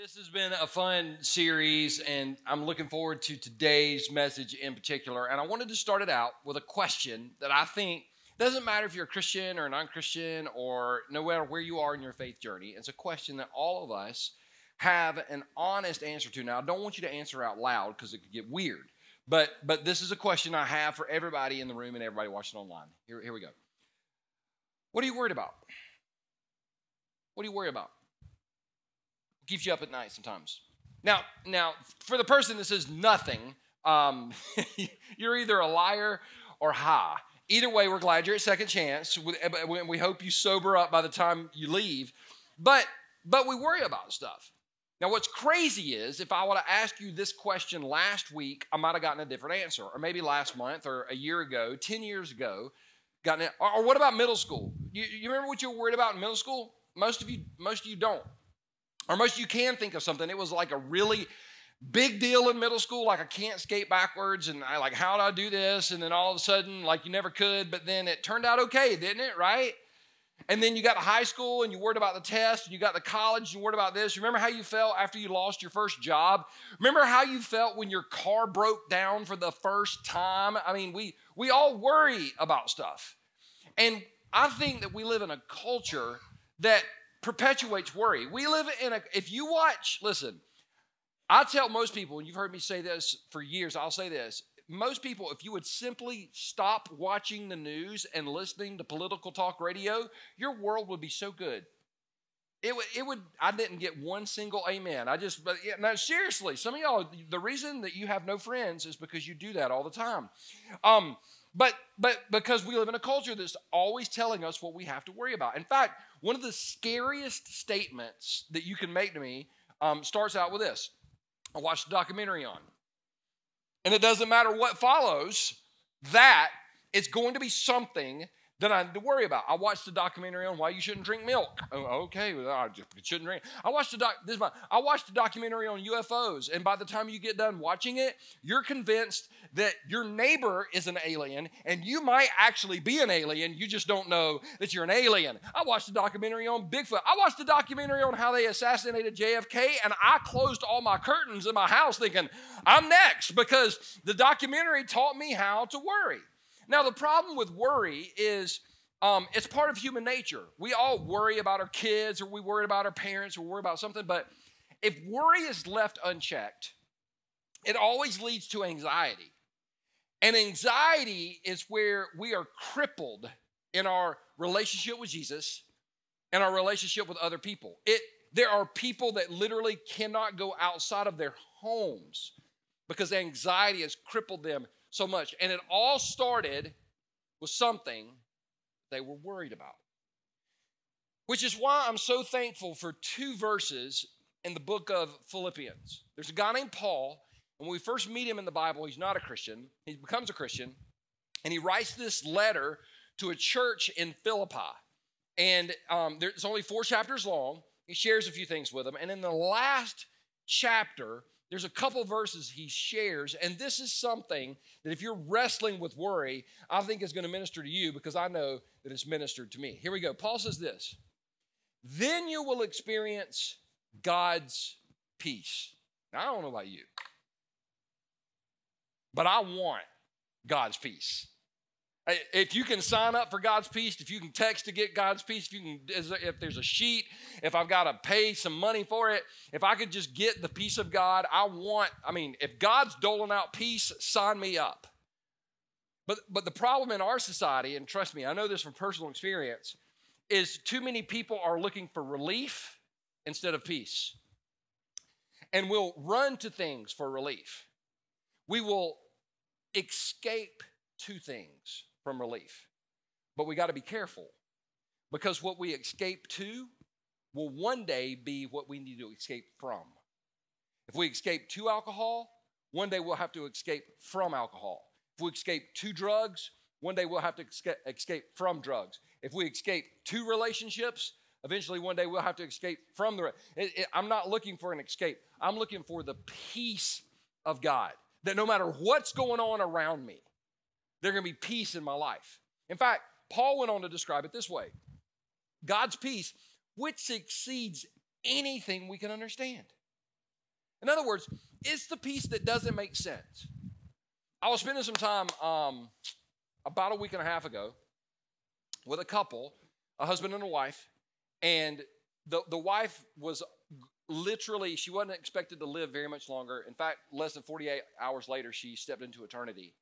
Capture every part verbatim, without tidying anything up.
This has been a fun series, and I'm looking forward to today's message in particular. And I wanted to start it out with a question that I think doesn't matter if you're a Christian or a non-Christian or no matter where you are in your faith journey. It's a question that all of us have an honest answer to. Now, I don't want you to answer out loud because it could get weird, but but this is a question I have for everybody in the room and everybody watching online. Here, here we go. What are you worried about? What do you worry about? Keeps you up at night sometimes. Now, now for the person that says nothing, um, you're either a liar or high. Either way, we're glad you're at Second Chance. We hope you sober up by the time you leave. But but we worry about stuff. Now, what's crazy is if I would have asked you this question last week, I might have gotten a different answer, or maybe last month, or a year ago, ten years ago, gotten it. Or, or what about middle school? You, you remember what you were worried about in middle school? Most of you, most of you don't. Or most of you can think of something. It was like a really big deal in middle school, like I can't skate backwards, and I like, how do I do this? And then all of a sudden, like you never could, but then it turned out okay, didn't it, right? And then you got to high school, and you worried about the test, and you got to college, and you worried about this. Remember how you felt after you lost your first job? Remember how you felt when your car broke down for the first time? I mean, we we all worry about stuff. And I think that we live in a culture that perpetuates worry. We live in a, if you watch, listen, I tell most people, and you've heard me say this for years, I'll say this, most people, if you would simply stop watching the news and listening to political talk radio, your world would be so good. It would, it would, I didn't get one single amen. I just, but yeah, no, seriously, some of y'all, the reason that you have no friends is because you do that all the time. Um, But but because we live in a culture that's always telling us what we have to worry about. In fact, one of the scariest statements that you can make to me um, starts out with this. I watched a documentary on, and it doesn't matter what follows, that it's going to be something that I need to worry about. I watched the documentary on why you shouldn't drink milk. Oh, okay, well, I just shouldn't drink. I watched the doc. This is my, I watched the documentary on U F Os, and by the time you get done watching it, you're convinced that your neighbor is an alien, and you might actually be an alien. You just don't know that you're an alien. I watched the documentary on Bigfoot. I watched the documentary on how they assassinated J F K, and I closed all my curtains in my house, thinking I'm next because the documentary taught me how to worry. Now, the problem with worry is um, it's part of human nature. We all worry about our kids, or we worry about our parents, or we worry about something. But if worry is left unchecked, it always leads to anxiety. And anxiety is where we are crippled in our relationship with Jesus and our relationship with other people. It, there are people that literally cannot go outside of their homes because anxiety has crippled them so much. And it all started with something they were worried about, which is why I'm so thankful for two verses in the book of Philippians. There's a guy named Paul, and when we first meet him in the Bible, he's not a Christian. He becomes a Christian, and he writes this letter to a church in Philippi. And um, there's only four chapters long. He shares a few things with them. And in the last chapter, there's a couple verses he shares, and this is something that if you're wrestling with worry, I think is going to minister to you because I know that it's ministered to me. Here we go. Paul says this, "Then you will experience God's peace." Now, I don't know about you, but I want God's peace. If you can sign up for God's peace, if you can text to get God's peace, if you can, if there's a sheet, if I've got to pay some money for it, if I could just get the peace of God, I want, I mean, if God's doling out peace, sign me up. But but the problem in our society, and trust me, I know this from personal experience, is too many people are looking for relief instead of peace. And we'll run to things for relief. We will escape two things from relief. But we got to be careful because what we escape to will one day be what we need to escape from. If we escape to alcohol, one day we'll have to escape from alcohol. If we escape to drugs, one day we'll have to escape from drugs. If we escape to relationships, eventually one day we'll have to escape from the... It, it, I'm not looking for an escape. I'm looking for the peace of God that no matter what's going on around me, there's going to be peace in my life. In fact, Paul went on to describe it this way. God's peace, which exceeds anything we can understand. In other words, it's the peace that doesn't make sense. I was spending some time um, about a week and a half ago with a couple, a husband and a wife, and the, the wife was literally, she wasn't expected to live very much longer. In fact, less than forty-eight hours later, she stepped into eternity.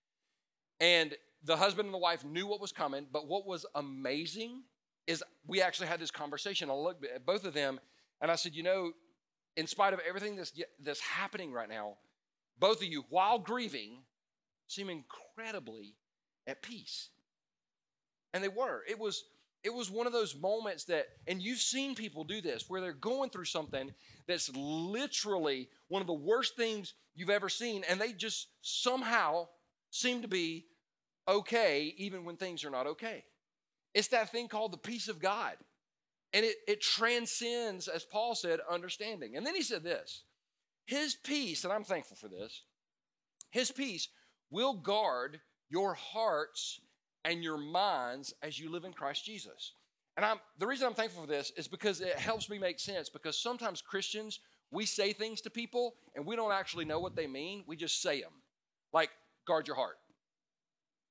And the husband and the wife knew what was coming, but what was amazing is we actually had this conversation. I looked at both of them, and I said, you know, in spite of everything that's, that's happening right now, both of you, while grieving, seem incredibly at peace. And they were. It was it was one of those moments that, and you've seen people do this, where they're going through something that's literally one of the worst things you've ever seen, and they just somehow seem to be okay even when things are not okay. It's that thing called the peace of God. And it, it transcends, as Paul said, understanding. And then he said this, his peace, and I'm thankful for this, his peace will guard your hearts and your minds as you live in Christ Jesus. And I'm, the reason I'm thankful for this is because it helps me make sense, because sometimes Christians, we say things to people and we don't actually know what they mean. We just say them, like guard your heart.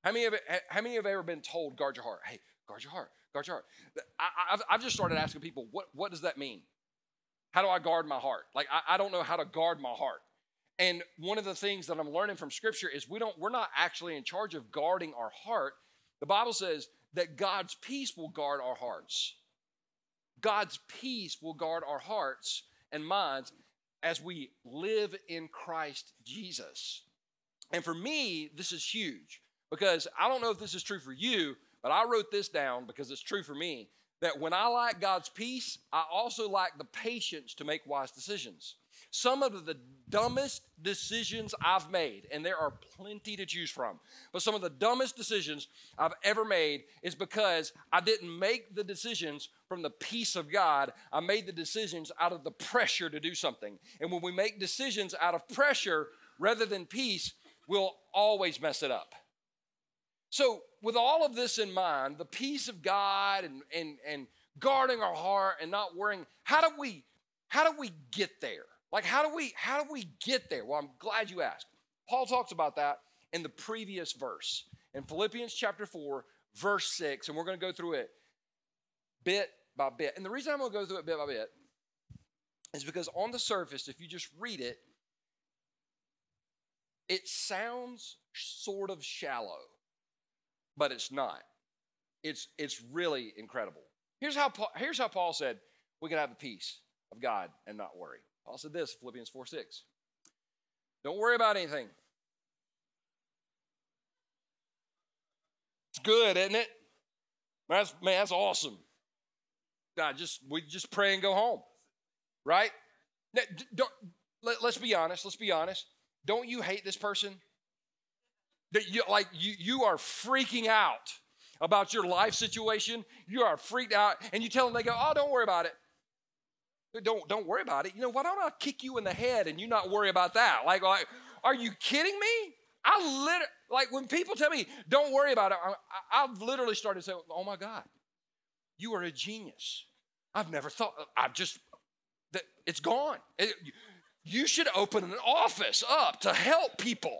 How many have, how many have ever been told guard your heart? Hey, guard your heart. Guard your heart. I, I've, I've just started asking people, what, what does that mean? How do I guard my heart? Like, I, I don't know how to guard my heart. And one of the things that I'm learning from Scripture is we don't, we're not actually in charge of guarding our heart. The Bible says that God's peace will guard our hearts. God's peace will guard our hearts and minds as we live in Christ Jesus. And for me, this is huge because I don't know if this is true for you, but I wrote this down because it's true for me, that when I lack God's peace, I also lack the patience to make wise decisions. Some of the dumbest decisions I've made, and there are plenty to choose from, but some of the dumbest decisions I've ever made is because I didn't make the decisions from the peace of God. I made the decisions out of the pressure to do something. And when we make decisions out of pressure rather than peace, we'll always mess it up. So with all of this in mind, the peace of God and, and, and guarding our heart and not worrying, how do we, how do we get there? Like, how do we, how do we get there? Well, I'm glad you asked. Paul talks about that in the previous verse, in Philippians chapter four, verse six, and we're going to go through it bit by bit. And the reason I'm going to go through it bit by bit is because on the surface, if you just read it, it sounds sort of shallow. But it's not. It's it's really incredible. Here's how Paul, here's how Paul said we can have the peace of God and not worry. Paul said this, Philippians four six. Don't worry about anything. It's good, isn't it? That's, man, that's awesome. God, just we just pray and go home, right? Now, don't, let, let's be honest. Let's be honest. Don't you hate this person? That you, like you, you are freaking out about your life situation. You are freaked out, and you tell them, they go, "Oh, don't worry about it. Don't don't worry about it. You know, why don't I kick you in the head and you not worry about that? Like, like are you kidding me? I literally, like when people tell me, "Don't worry about it," I, I, I've literally started to say, "Oh my God, you are a genius. I've never thought. I've just that it's gone. It, you should open an office up to help people."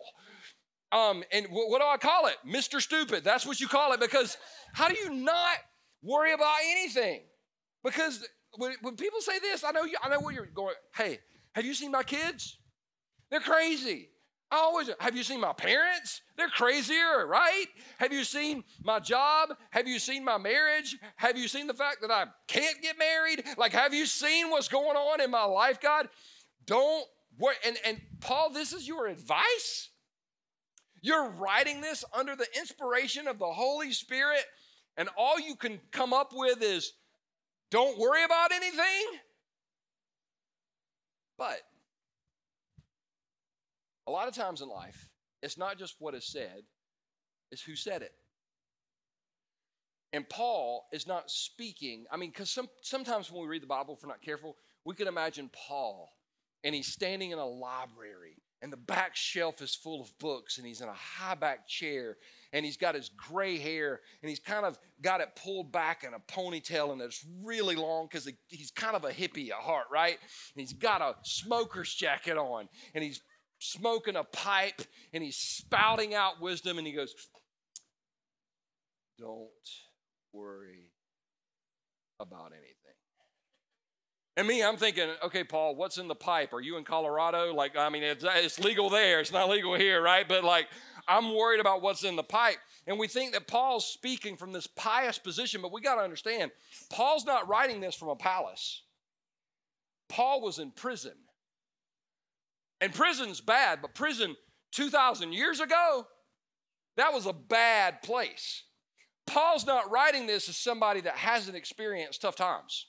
Um, and w- what do I call it? Mister Stupid. That's what you call it, because how do you not worry about anything? Because when, when people say this, I know you, I know where you're going. Hey, have you seen my kids? They're crazy. I always, have you seen my parents? They're crazier, right? Have you seen my job? Have you seen my marriage? Have you seen the fact that I can't get married? Like, have you seen what's going on in my life, God? Don't worry. And, and Paul, this is your advice? You're writing this under the inspiration of the Holy Spirit, and all you can come up with is, don't worry about anything. But a lot of times in life, it's not just what is said, it's who said it. And Paul is not speaking. I mean, because some, sometimes when we read the Bible, if we're not careful, we can imagine Paul, and he's standing in a library, and the back shelf is full of books, and he's in a high back chair, and he's got his gray hair, and he's kind of got it pulled back in a ponytail, and it's really long because he's kind of a hippie at heart, right? And he's got a smoker's jacket on, and he's smoking a pipe, and he's spouting out wisdom, and he goes, "Don't worry about anything." And me, I'm thinking, okay, Paul, what's in the pipe? Are you in Colorado? Like, I mean, it's, it's legal there. It's not legal here, right? But like, I'm worried about what's in the pipe. And we think that Paul's speaking from this pious position, but we got to understand, Paul's not writing this from a palace. Paul was in prison. And prison's bad, but prison two thousand years ago, that was a bad place. Paul's not writing this as somebody that hasn't experienced tough times.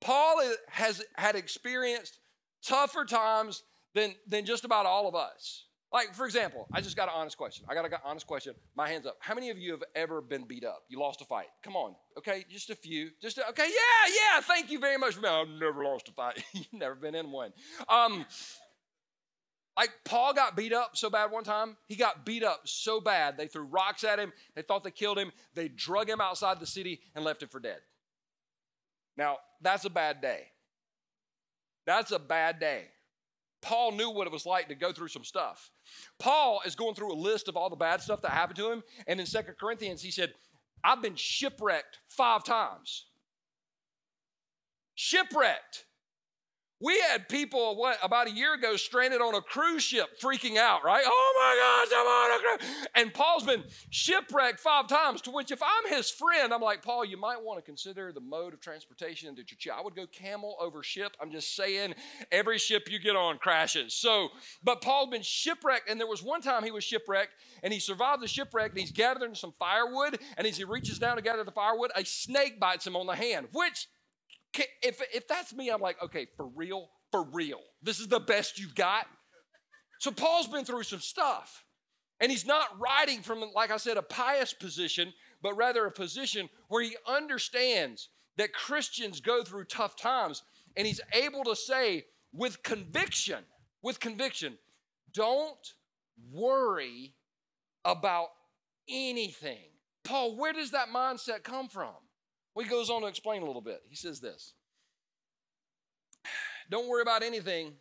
Paul has had experienced tougher times than, than just about all of us. Like, for example, I just got an honest question. I got an honest question. My hand's up. How many of you have ever been beat up? You lost a fight. Come on. Okay, just a few. Just a, okay, yeah, yeah. Thank you very much for me. I've never lost a fight. You've never been in one. Um, like, Paul got beat up so bad one time. He got beat up so bad, they threw rocks at him. They thought they killed him. They drug him outside the city and left him for dead. Now, that's a bad day. That's a bad day. Paul knew what it was like to go through some stuff. Paul is going through a list of all the bad stuff that happened to him. And in Second Corinthians, he said, I've been shipwrecked five times. Shipwrecked. We had people, what, about a year ago, stranded on a cruise ship freaking out, right? Oh my gosh, I'm on a cruise. And Paul's been shipwrecked five times, to which if I'm his friend, I'm like, Paul, you might want to consider the mode of transportation that you're choosing. I would go camel over ship. I'm just saying, every ship you get on crashes. So, but Paul's been shipwrecked, and there was one time he was shipwrecked, and he survived the shipwreck, and he's gathering some firewood, and as he reaches down to gather the firewood, a snake bites him on the hand, which... If, if that's me, I'm like, okay, for real, for real. This is the best you've got. So Paul's been through some stuff. And he's not writing from, like I said, a pious position, but rather a position where he understands that Christians go through tough times. And he's able to say with conviction, with conviction, don't worry about anything. Paul, where does that mindset come from? Well, he goes on to explain a little bit. He says this. Don't worry about anything.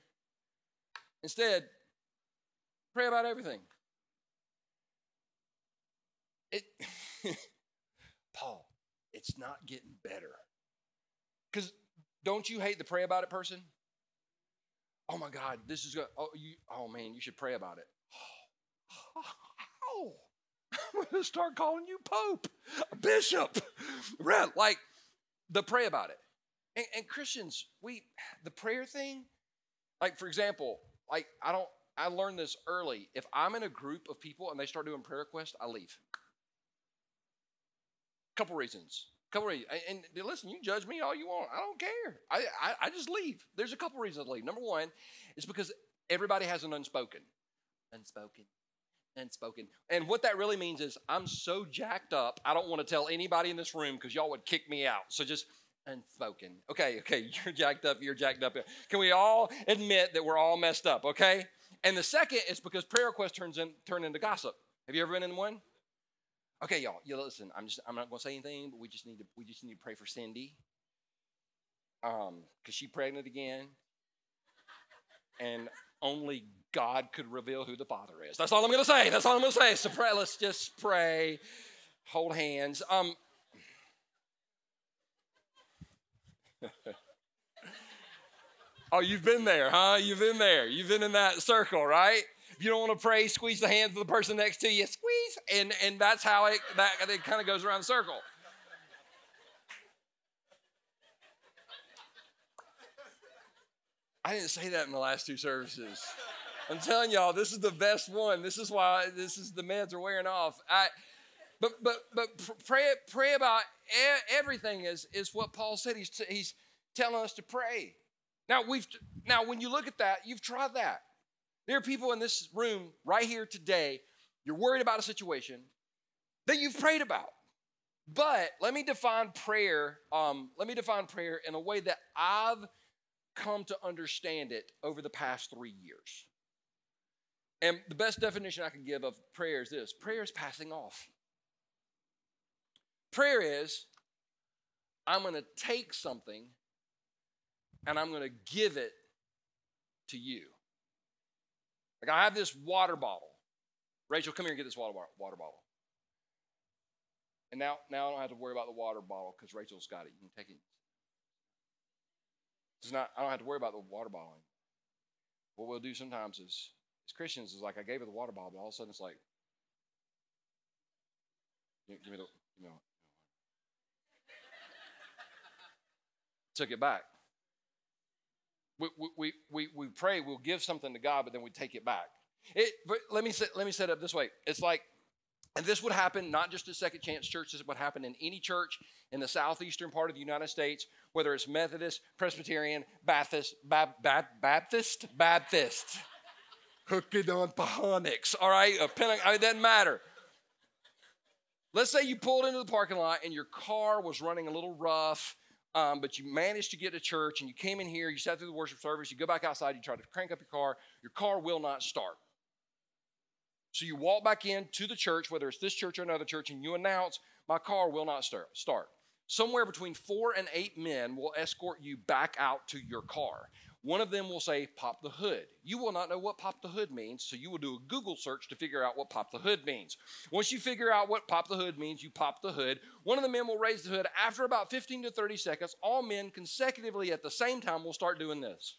Instead, pray about everything. It, Paul, it's not getting better. Because don't you hate the pray about it person? Oh, my God, this is good. Oh, you, oh man, you should pray about it. Oh, oh. I'm going to start calling you Pope, Bishop, like the pray about it. And, and Christians, we, the prayer thing, like for example, like I don't, I learned this early. If I'm in a group of people and they start doing prayer requests, I leave. Couple reasons, couple reasons. And, and listen, you judge me all you want. I don't care. I, I, I just leave. There's a couple reasons I leave. Number one is because everybody has an unspoken, unspoken. Unspoken. And what that really means is I'm so jacked up, I don't want to tell anybody in this room because y'all would kick me out. So just unspoken. Okay, okay, you're jacked up, you're jacked up. Can we all admit that we're all messed up, okay? And the second is because prayer requests turns in, turn into gossip. Have you ever been in one? Okay, y'all, you listen, I'm just I'm not going to say anything, but we just need to we just need to pray for Cindy. Um, because she's pregnant again. And only God could reveal who the Father is. That's all I'm going to say. That's all I'm going to say. So pray, let's just pray, hold hands. Um, oh, you've been there, huh? You've been there. You've been in that circle, right? If you don't want to pray, squeeze the hands of the person next to you. Squeeze, and and that's how it that it kind of goes around the circle. I didn't say that in the last two services. I'm telling y'all, this is the best one. This is why this is the meds are wearing off. I, but but but pray pray about everything is is what Paul said. He's t- he's telling us to pray. Now we've now when you look at that, you've tried that. There are people in this room right here today. You're worried about a situation that you've prayed about. But let me define prayer. Um, let me define prayer in a way that I've come to understand it over the past three years. And the best definition I can give of prayer is this. Prayer is passing off. Prayer is, I'm going to take something and I'm going to give it to you. Like, I have this water bottle. Rachel, come here and get this water bottle. Water bottle. And now, now I don't have to worry about the water bottle because Rachel's got it. You can take it. It's not, I don't have to worry about the water bottle. What we'll do sometimes is, as Christians, is like, I gave her the water bottle, but all of a sudden it's like, give me the, you know, took it back. We, we we we pray, we'll give something to God, but then we take it back. It, but let me set, let me set it up this way. It's like, and this would happen not just at Second Chance Church. This would happen in any church in the southeastern part of the United States, whether it's Methodist, Presbyterian, Baptist, ba- ba- Baptist, Baptist, hooked on phonics. All right, a Pentagon, I mean, it doesn't matter. Let's say you pulled into the parking lot and your car was running a little rough. Um, but you managed to get to church and you came in here, you sat through the worship service, you go back outside, you try to crank up your car, your car will not start. So you walk back into the church, whether it's this church or another church, and you announce, my car will not start. Somewhere between four and eight men will escort you back out to your car. One of them will say, pop the hood. You will not know what pop the hood means, so you will do a Google search to figure out what pop the hood means. Once you figure out what pop the hood means, you pop the hood. One of the men will raise the hood. After about fifteen to thirty seconds, all men consecutively at the same time will start doing this.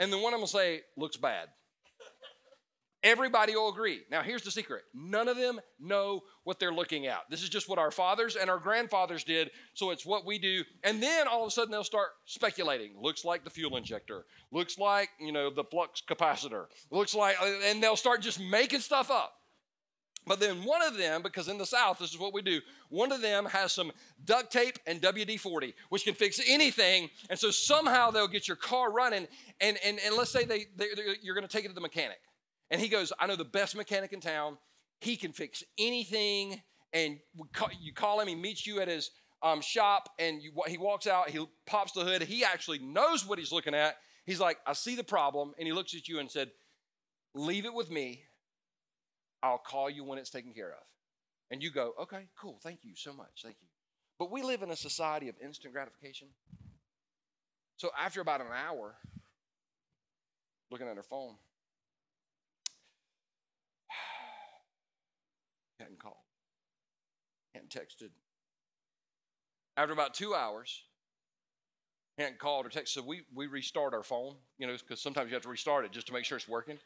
And then one of them will say, looks bad. Everybody will agree. Now, here's the secret. None of them know what they're looking at. This is just what our fathers and our grandfathers did, so it's what we do. And then all of a sudden they'll start speculating. Looks like the fuel injector. Looks like, you know, the flux capacitor. Looks like, and they'll start just making stuff up. But then one of them, because in the South, this is what we do. One of them has some duct tape and W D forty, which can fix anything. And so somehow they'll get your car running. And, and, and let's say they, they, you're going to take it to the mechanic. And he goes, I know the best mechanic in town. He can fix anything. And call, you call him, he meets you at his um, shop, and you, he walks out, he pops the hood. He actually knows what he's looking at. He's like, I see the problem. And he looks at you and said, leave it with me. I'll call you when it's taken care of. And you go, okay, cool. Thank you so much. Thank you. But we live in a society of instant gratification. So after about an hour, looking at her phone, hadn't called, hadn't texted. After about two hours, hadn't called or texted. So we, we restart our phone, you know, because sometimes you have to restart it just to make sure it's working.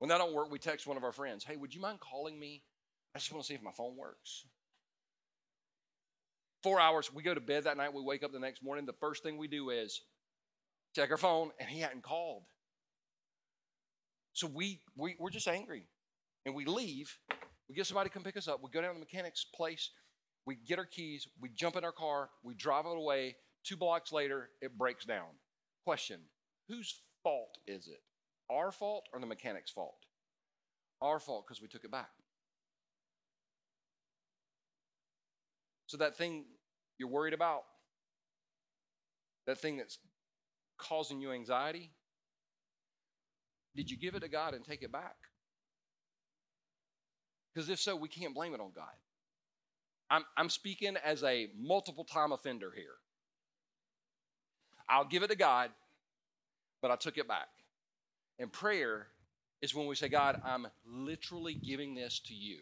When that don't work, we text one of our friends. Hey, would you mind calling me? I just want to see if my phone works. Four hours, we go to bed that night. We wake up the next morning. The first thing we do is check our phone, and he hadn't called. So we, we, we're just angry. And we leave, we get somebody to come pick us up, we go down to the mechanic's place, we get our keys, we jump in our car, we drive it away, two blocks later, it breaks down. Question, whose fault is it? Our fault or the mechanic's fault? Our fault, because we took it back. So that thing you're worried about, that thing that's causing you anxiety, did you give it to God and take it back? Because if so, we can't blame it on God. I'm, I'm speaking as a multiple-time offender here. I'll give it to God, but I took it back. And prayer is when we say, God, I'm literally giving this to you.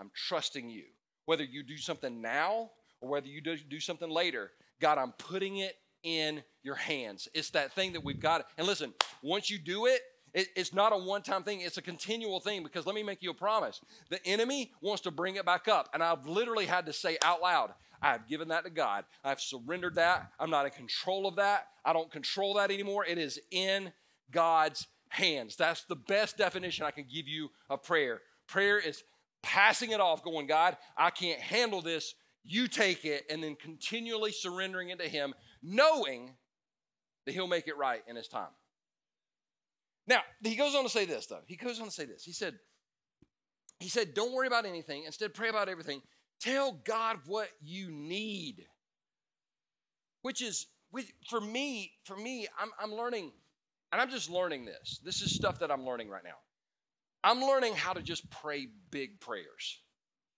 I'm trusting you. Whether you do something now or whether you do, do something later, God, I'm putting it in your hands. It's that thing that we've got. And listen, once you do it, it's not a one-time thing. It's a continual thing, because let me make you a promise. The enemy wants to bring it back up, and I've literally had to say out loud, I have given that to God. I've surrendered that. I'm not in control of that. I don't control that anymore. It is in God's hands. That's the best definition I can give you of prayer. Prayer is passing it off, going, God, I can't handle this. You take it, and then continually surrendering it to him, knowing that he'll make it right in his time. Now, he goes on to say this, though. He goes on to say this. He said, he said, don't worry about anything. Instead, pray about everything. Tell God what you need, which is, which, for me, for me, I'm, I'm learning and I'm just learning this. This is stuff that I'm learning right now. I'm learning how to just pray big prayers,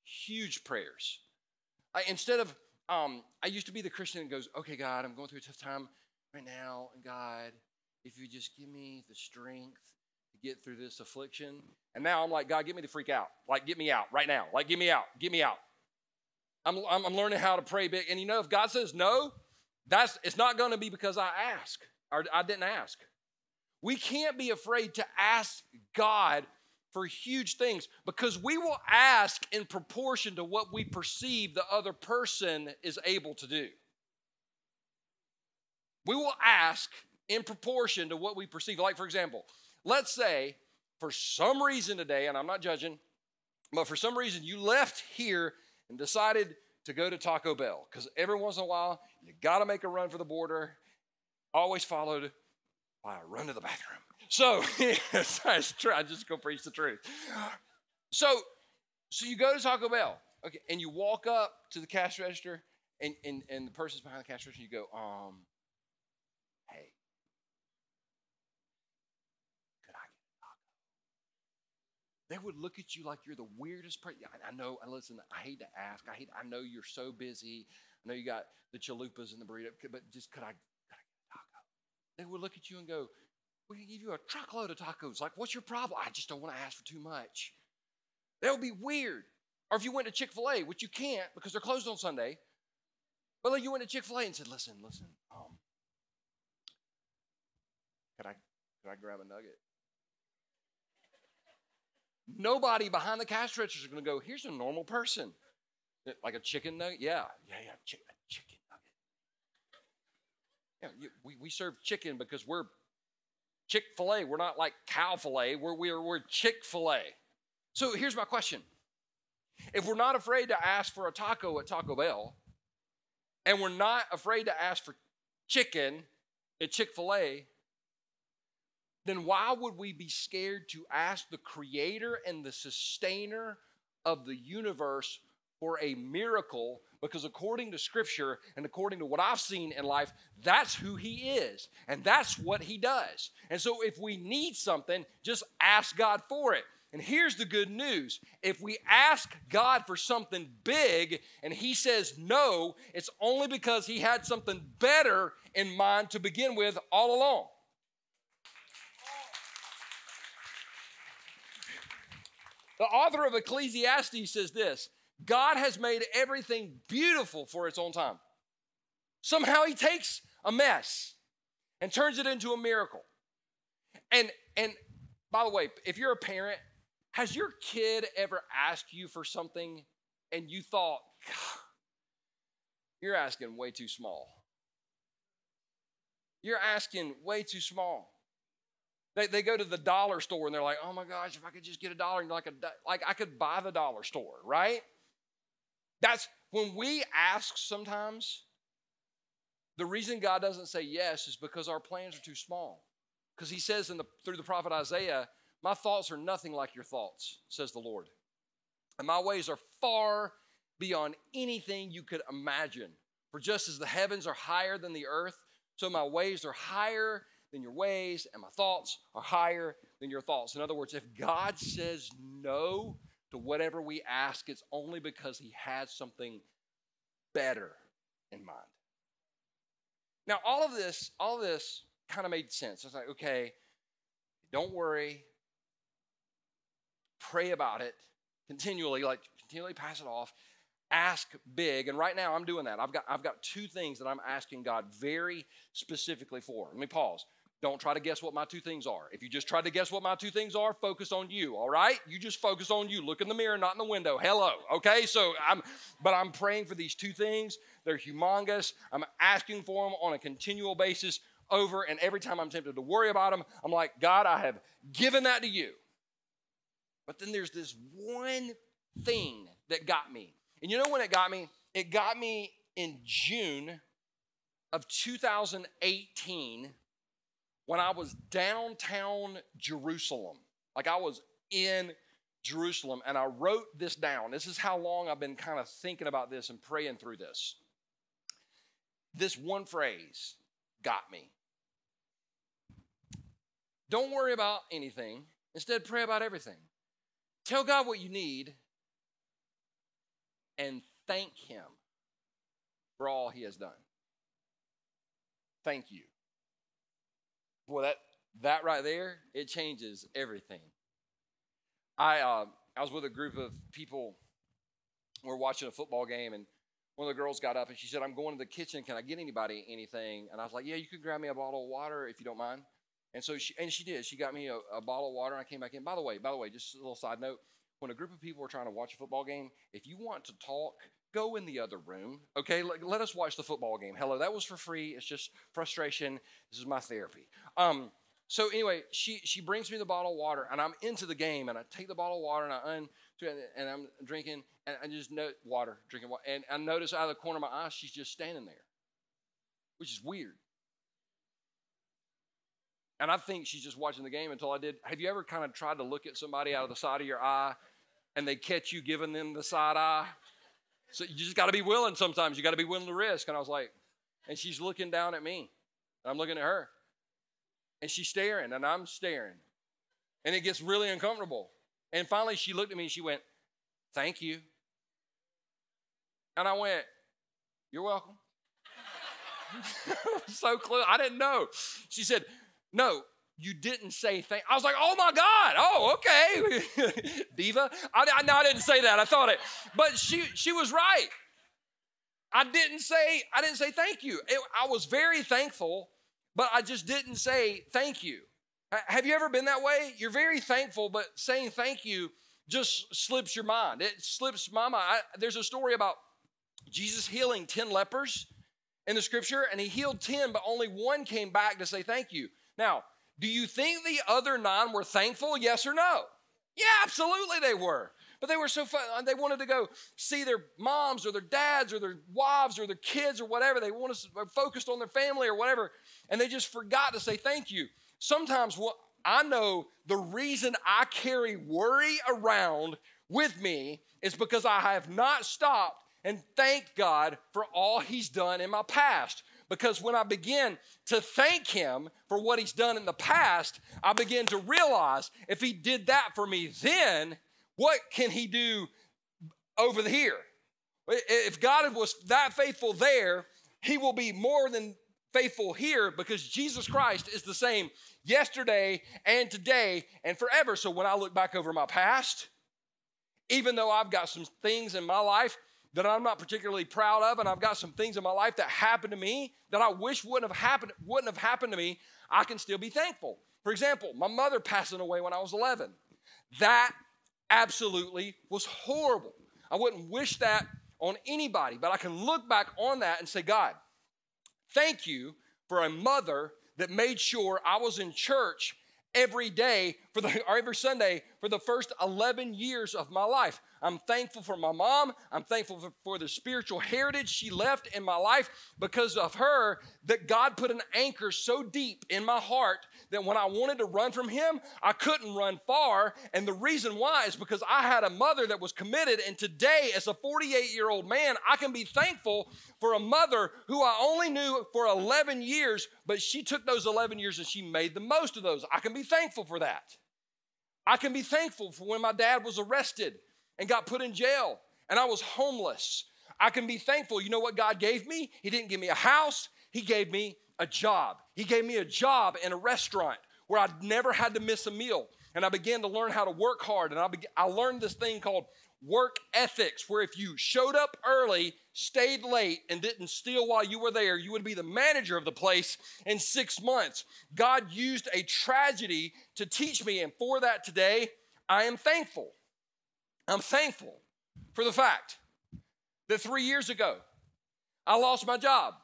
huge prayers. I, instead of, um, I used to be the Christian that goes, okay, God, I'm going through a tough time right now. And God, if you just give me the strength to get through this affliction. And now I'm like, God, get me the freak out. Like, get me out right now. Like, get me out. Get me out. I'm, I'm, I'm learning how to pray big. And you know, if God says no, that's it's not going to be because I ask or I didn't ask. We can't be afraid to ask God for huge things, because we will ask in proportion to what we perceive the other person is able to do. We will ask in proportion to what we perceive. Like, for example, let's say for some reason today, and I'm not judging, but for some reason you left here and decided to go to Taco Bell, because every once in a while you gotta make a run for the border, always followed by a run to the bathroom. So, yes, I just go preach the truth. So, so you go to Taco Bell, okay, and you walk up to the cash register, and, and, and the person's behind the cash register, you go, um, hey, could I get a taco? They would look at you like you're the weirdest person. I, I know, I listen, I hate to ask. I hate. I know you're so busy. I know you got the chalupas and the burrito, but just could I, could I get a taco? They would look at you and go, we can give you a truckload of tacos. Like, what's your problem? I just don't want to ask for too much. That would be weird. Or if you went to Chick-fil-A, which you can't because they're closed on Sunday. But like you went to Chick-fil-A and said, listen, listen, um, could I, could I grab a nugget? Nobody behind the cash register is going to go, here's a normal person. Like a chicken nugget? Yeah, yeah, yeah, Ch- a chicken nugget. Yeah, we, we serve chicken because we're Chick-fil-A. We're not like cow filet. We're, we're, we're Chick-fil-A. So here's my question. If we're not afraid to ask for a taco at Taco Bell, and we're not afraid to ask for chicken at Chick-fil-A, then why would we be scared to ask the creator and the sustainer of the universe for a miracle? Because according to Scripture and according to what I've seen in life, that's who he is. And that's what he does. And so if we need something, just ask God for it. And here's the good news. If we ask God for something big and he says no, it's only because he had something better in mind to begin with all along. The author of Ecclesiastes says this: God has made everything beautiful for its own time. Somehow he takes a mess and turns it into a miracle. And and by the way, if you're a parent, has your kid ever asked you for something and you thought, God, you're asking way too small. You're asking way too small. They they go to the dollar store and they're like, oh my gosh, if I could just get a dollar, and like a like I could buy the dollar store, right? That's when we ask sometimes, the reason God doesn't say yes is because our plans are too small. Because he says in the, through the prophet Isaiah, my thoughts are nothing like your thoughts, says the Lord. And my ways are far beyond anything you could imagine. For just as the heavens are higher than the earth, so my ways are higher than your ways, and my thoughts are higher than your thoughts. In other words, if God says no to whatever we ask, it's only because he had something better in mind. Now, all of this, all of this kind of made sense. It's like, okay, don't worry. Pray about it continually, like continually pass it off. Ask big. And right now I'm doing that. I've got, I've got two things that I'm asking God very specifically for. Let me pause. Don't try to guess what my two things are. If you just try to guess what my two things are, focus on you, all right? You just focus on you. Look in the mirror, not in the window. Hello, okay? So I'm, but I'm praying for these two things. They're humongous. I'm asking for them on a continual basis over, and every time I'm tempted to worry about them, I'm like, God, I have given that to you. But then there's this one thing that got me. And you know when it got me? It got me in June of two thousand eighteen, when I was downtown Jerusalem. Like I was in Jerusalem, and I wrote this down. This is how long I've been kind of thinking about this and praying through this. This one phrase got me. Don't worry about anything. Instead, pray about everything. Tell God what you need and thank him for all he has done. Thank you. Boy, that that right there, it changes everything. I uh, I was with a group of people. We're watching a football game, and one of the girls got up, and she said, I'm going to the kitchen. Can I get anybody anything? And I was like, yeah, you could grab me a bottle of water if you don't mind. And so she and she did. She got me a, a bottle of water, and I came back in. By the way, by the way, just a little side note. When a group of people are trying to watch a football game, if you want to talk, go in the other room, okay? Let, let us watch the football game. Hello, that was for free. It's just frustration. This is my therapy. Um, so anyway, she she brings me the bottle of water, and I'm into the game, and I take the bottle of water, and I un and I'm drinking, and I just know water, drinking water, and I notice out of the corner of my eye, she's just standing there, which is weird. And I think she's just watching the game until I did. Have you ever kind of tried to look at somebody out of the side of your eye and they catch you giving them the side eye? So you just got to be willing sometimes. You got to be willing to risk. And I was like, and she's looking down at me. And I'm looking at her. And she's staring and I'm staring. And it gets really uncomfortable. And finally she looked at me and she went, thank you. And I went, you're welcome. So close. I didn't know. She said, no, you didn't say thank. I was like, oh my God. Oh, okay. Diva. I, I, no, I didn't say that. I thought it. But she she was right. I didn't say, I didn't say thank you. It, I was very thankful, but I just didn't say thank you. Have you ever been that way? You're very thankful, but saying thank you just slips your mind. It slips my mind. I, there's a story about Jesus healing ten lepers in the scripture, and he healed ten, but only one came back to say thank you. Now, do you think the other nine were thankful? Yes or no? Yeah, absolutely they were. But they were so fun. They wanted to go see their moms or their dads or their wives or their kids or whatever. They wanted to focused on their family or whatever, and they just forgot to say thank you. Sometimes what I know the reason I carry worry around with me is because I have not stopped and thanked God for all he's done in my past. Because when I begin to thank him for what he's done in the past, I begin to realize if he did that for me then, what can he do over here? If God was that faithful there, he will be more than faithful here because Jesus Christ is the same yesterday and today and forever. So when I look back over my past, even though I've got some things in my life that I'm not particularly proud of, and I've got some things in my life that happened to me that I wish wouldn't have happened, wouldn't have happened to me, I can still be thankful. For example, my mother passing away when I was eleven. That absolutely was horrible. I wouldn't wish that on anybody, but I can look back on that and say, God, thank you for a mother that made sure I was in church every day for the, or every Sunday for the first eleven years of my life. I'm thankful for my mom. I'm thankful for, for the spiritual heritage she left in my life because of her that God put an anchor so deep in my heart that when I wanted to run from him, I couldn't run far. And the reason why is because I had a mother that was committed. And today as a forty-eight-year-old man, I can be thankful for a mother who I only knew for eleven years, but she took those eleven years and she made the most of those. I can be thankful for that. I can be thankful for when my dad was arrested and got put in jail, and I was homeless. I can be thankful. You know what God gave me? He didn't give me a house. He gave me a job. He gave me a job in a restaurant where I never had to miss a meal, and I began to learn how to work hard, and I, be- I learned this thing called work ethics, where if you showed up early, stayed late, and didn't steal while you were there, you would be the manager of the place in six months. God used a tragedy to teach me, and for that today, I am thankful. I'm thankful for the fact that three years ago, I lost my job.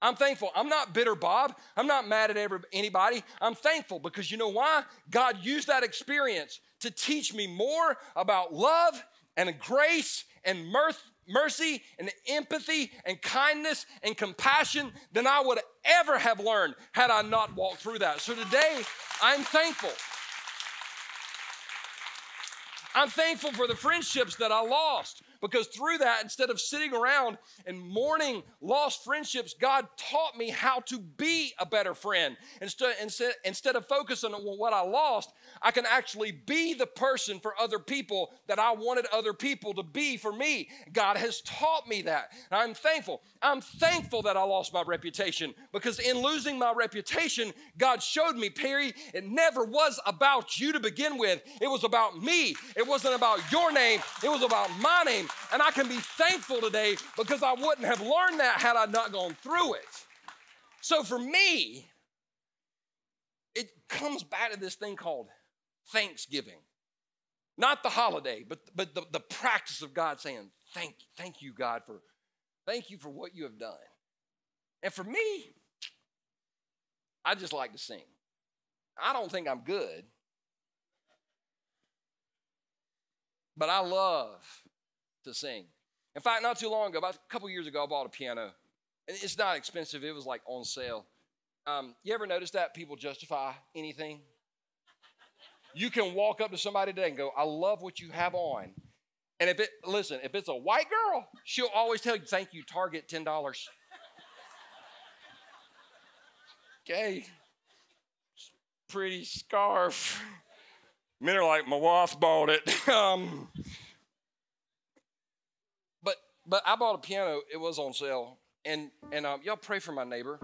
I'm thankful. I'm not bitter, Bob. I'm not mad at every, anybody. I'm thankful because you know why? God used that experience to teach me more about love and grace and mirth, mercy and empathy and kindness and compassion than I would ever have learned had I not walked through that. So today, I'm thankful. I'm thankful for the friendships that I lost because through that, instead of sitting around and mourning lost friendships, God taught me how to be be a better friend. Instead, instead, instead of focusing on what I lost, I can actually be the person for other people that I wanted other people to be for me. God has taught me that. And I'm thankful. I'm thankful that I lost my reputation, because in losing my reputation, God showed me, Perry, it never was about you to begin with. It was about me. It wasn't about your name. It was about my name. And I can be thankful today, because I wouldn't have learned that had I not gone through it. So for me, it comes back to this thing called thanksgiving. Not the holiday, but, but the, the practice of God saying, thank, thank you, God, for, thank you for what you have done. And for me, I just like to sing. I don't think I'm good, but I love to sing. In fact, not too long ago, about a couple years ago, I bought a piano. And it's not expensive. It was like on sale. Um, you ever notice that people justify anything? You can walk up to somebody today and go, I love what you have on. And if it, listen, if it's a white girl, she'll always tell you, thank you, Target, ten dollars. Okay. Pretty scarf. Men are like, my wife bought it. um, but but I bought a piano. It was on sale. And and um, y'all pray for my neighbor.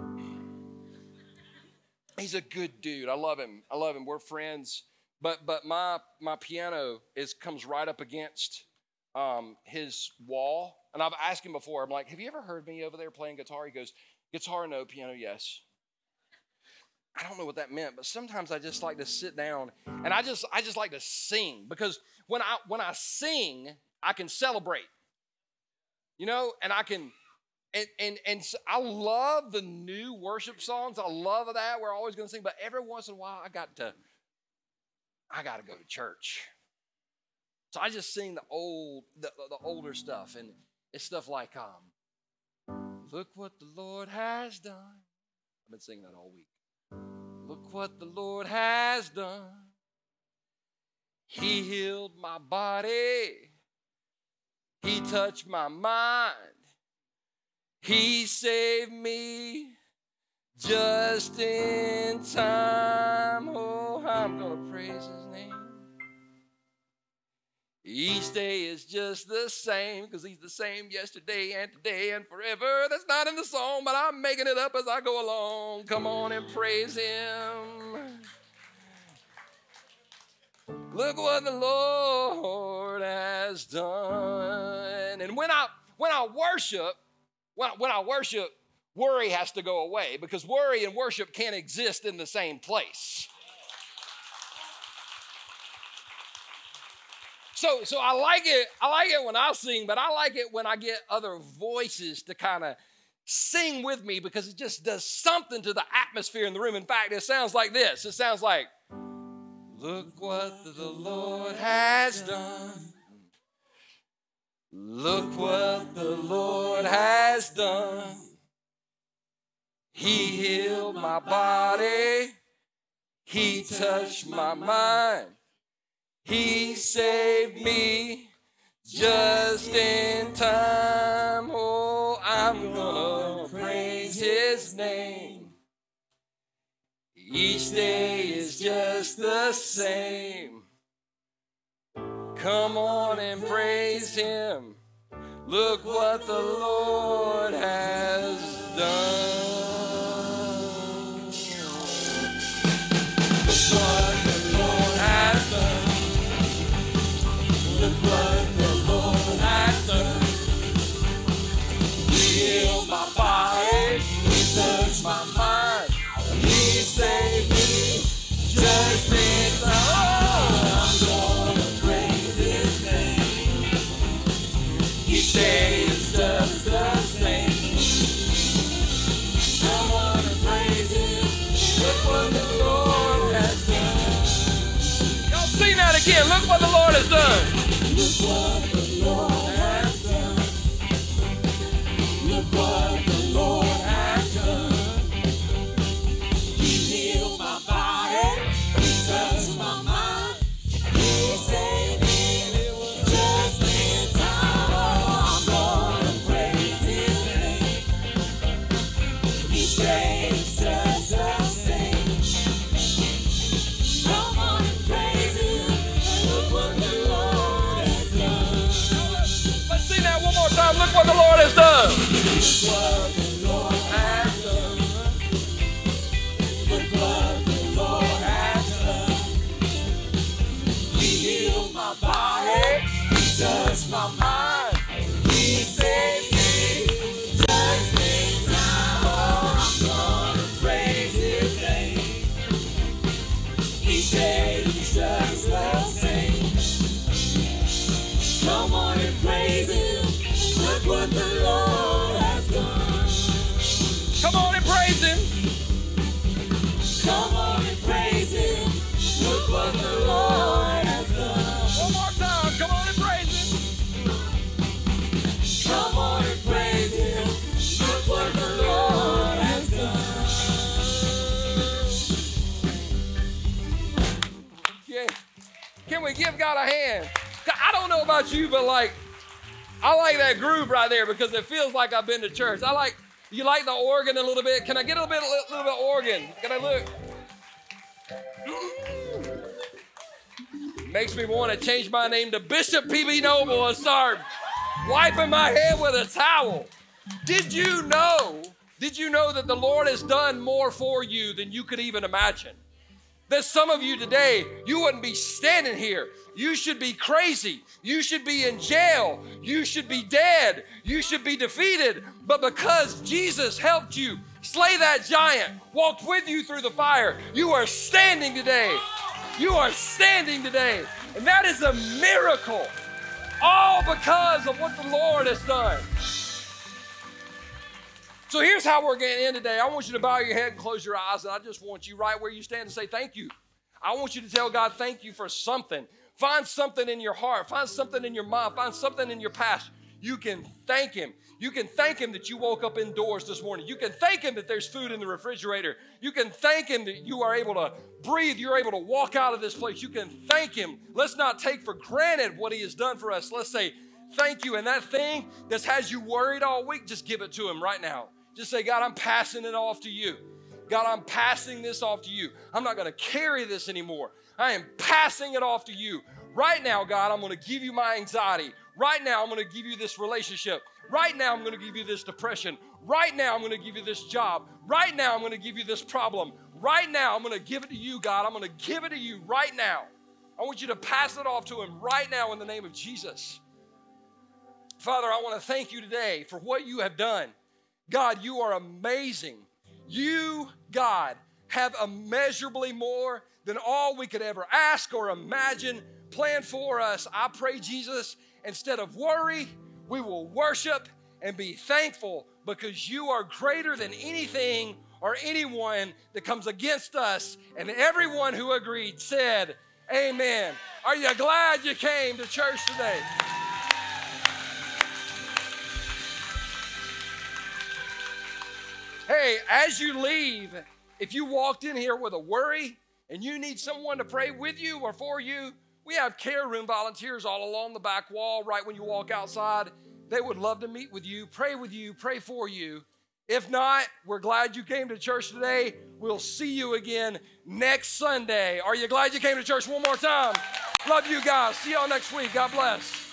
He's a good dude. I love him. I love him. We're friends. But but my my piano is comes right up against um, his wall. And I've asked him before. I'm like, have you ever heard me over there playing guitar? He goes, guitar, no. Piano, yes. I don't know what that meant, but sometimes I just like to sit down and I just I just like to sing, because when I when I sing, I can celebrate, you know, and I can and and and so I love the new worship songs. I love that. We're always going to sing, but every once in a while, I got to I got to go to church, so I just sing the old the, the older stuff, and it's stuff like um, look what the Lord has done. I've been singing that all week. Look what the Lord has done. He healed my body. He touched my mind. He saved me just in time. Oh, I'm going to praise his name. Each day is just the same, because he's the same yesterday and today and forever. That's not in the song, but I'm making it up as I go along. Come on and praise him. Look what the Lord has done. And when I when I worship, when I, when I worship, worry has to go away, because worry and worship can't exist in the same place. So, so I like it. I like it when I sing, but I like it when I get other voices to kind of sing with me, because it just does something to the atmosphere in the room. In fact, it sounds like this. It sounds like, look what the Lord has done. Look what the Lord has done. He healed my body. He touched my mind. He saved me just in time. Oh, I'm gonna praise his name. Each day is just the same. Come on and praise him. Look what the Lord has done. Look what the Lord has done. Look what the Lord has done. He healed my body. He touched my mind. He saved me just in time. I'm gonna praise his name. He saves us the same. I wanna praise him. Look what the Lord has done. Y'all sing that again. Look what the Lord has done. Look what the Lord has done. Look what the Lord has done. He healed my body. He touched my mind. He saved me just in time. I'm gonna praise his name. He saves us. what the Lord has done. He healed my body. He touched my mind. He saved me. Touched me now. I'm gonna praise His name. He changed us the same. Come on and praise Him. Look what the Lord has done. Come on and praise Him. Come on and praise Him. Look what the Lord has done. One more time. Come on and praise Him. Come on and praise Him. Look what the Lord has done. Yeah. Can we give God a hand? I don't know about you, but like, I like that groove right there because it feels like I've been to church. I like, you like the organ a little bit. Can I get a little bit, a little bit organ? Can I look? Mm. Makes me want to change my name to Bishop P B Noble and start wiping my head with a towel. Did you know, did you know that the Lord has done more for you than you could even imagine? There's some of you today, you wouldn't be standing here. You should be crazy. You should be in jail. You should be dead. You should be defeated. But because Jesus helped you slay that giant, walked with you through the fire, you are standing today. You are standing today. And that is a miracle. All because of what the Lord has done. So here's how we're going to end today. I want you to bow your head and close your eyes, and I just want you right where you stand to say thank you. I want you to tell God thank you for something. Find something in your heart. Find something in your mind. Find something in your past. You can thank Him. You can thank Him that you woke up indoors this morning. You can thank Him that there's food in the refrigerator. You can thank Him that you are able to breathe. You're able to walk out of this place. You can thank Him. Let's not take for granted what He has done for us. Let's say thank you. And that thing that's had you worried all week, just give it to Him right now. Just say, God, I'm passing it off to you. God, I'm passing this off to you. I'm not going to carry this anymore. I am passing it off to you. Right now, God, I'm going to give you my anxiety. Right now, I'm going to give you this relationship. Right now, I'm going to give you this depression. Right now, I'm going to give you this job. Right now, I'm going to give you this problem. Right now, I'm going to give it to you, God. I'm going to give it to you right now. I want you to pass it off to Him right now in the name of Jesus. Father, I want to thank you today for what you have done. God, you are amazing. You, God, have immeasurably more than all we could ever ask or imagine planned for us. I pray, Jesus, instead of worry, we will worship and be thankful because you are greater than anything or anyone that comes against us. And everyone who agreed said, amen. Are you glad you came to church today? Hey, as you leave, if you walked in here with a worry and you need someone to pray with you or for you, we have care room volunteers all along the back wall right when you walk outside. They would love to meet with you, pray with you, pray for you. If not, we're glad you came to church today. We'll see you again next Sunday. Are you glad you came to church one more time? Love you guys. See y'all next week. God bless.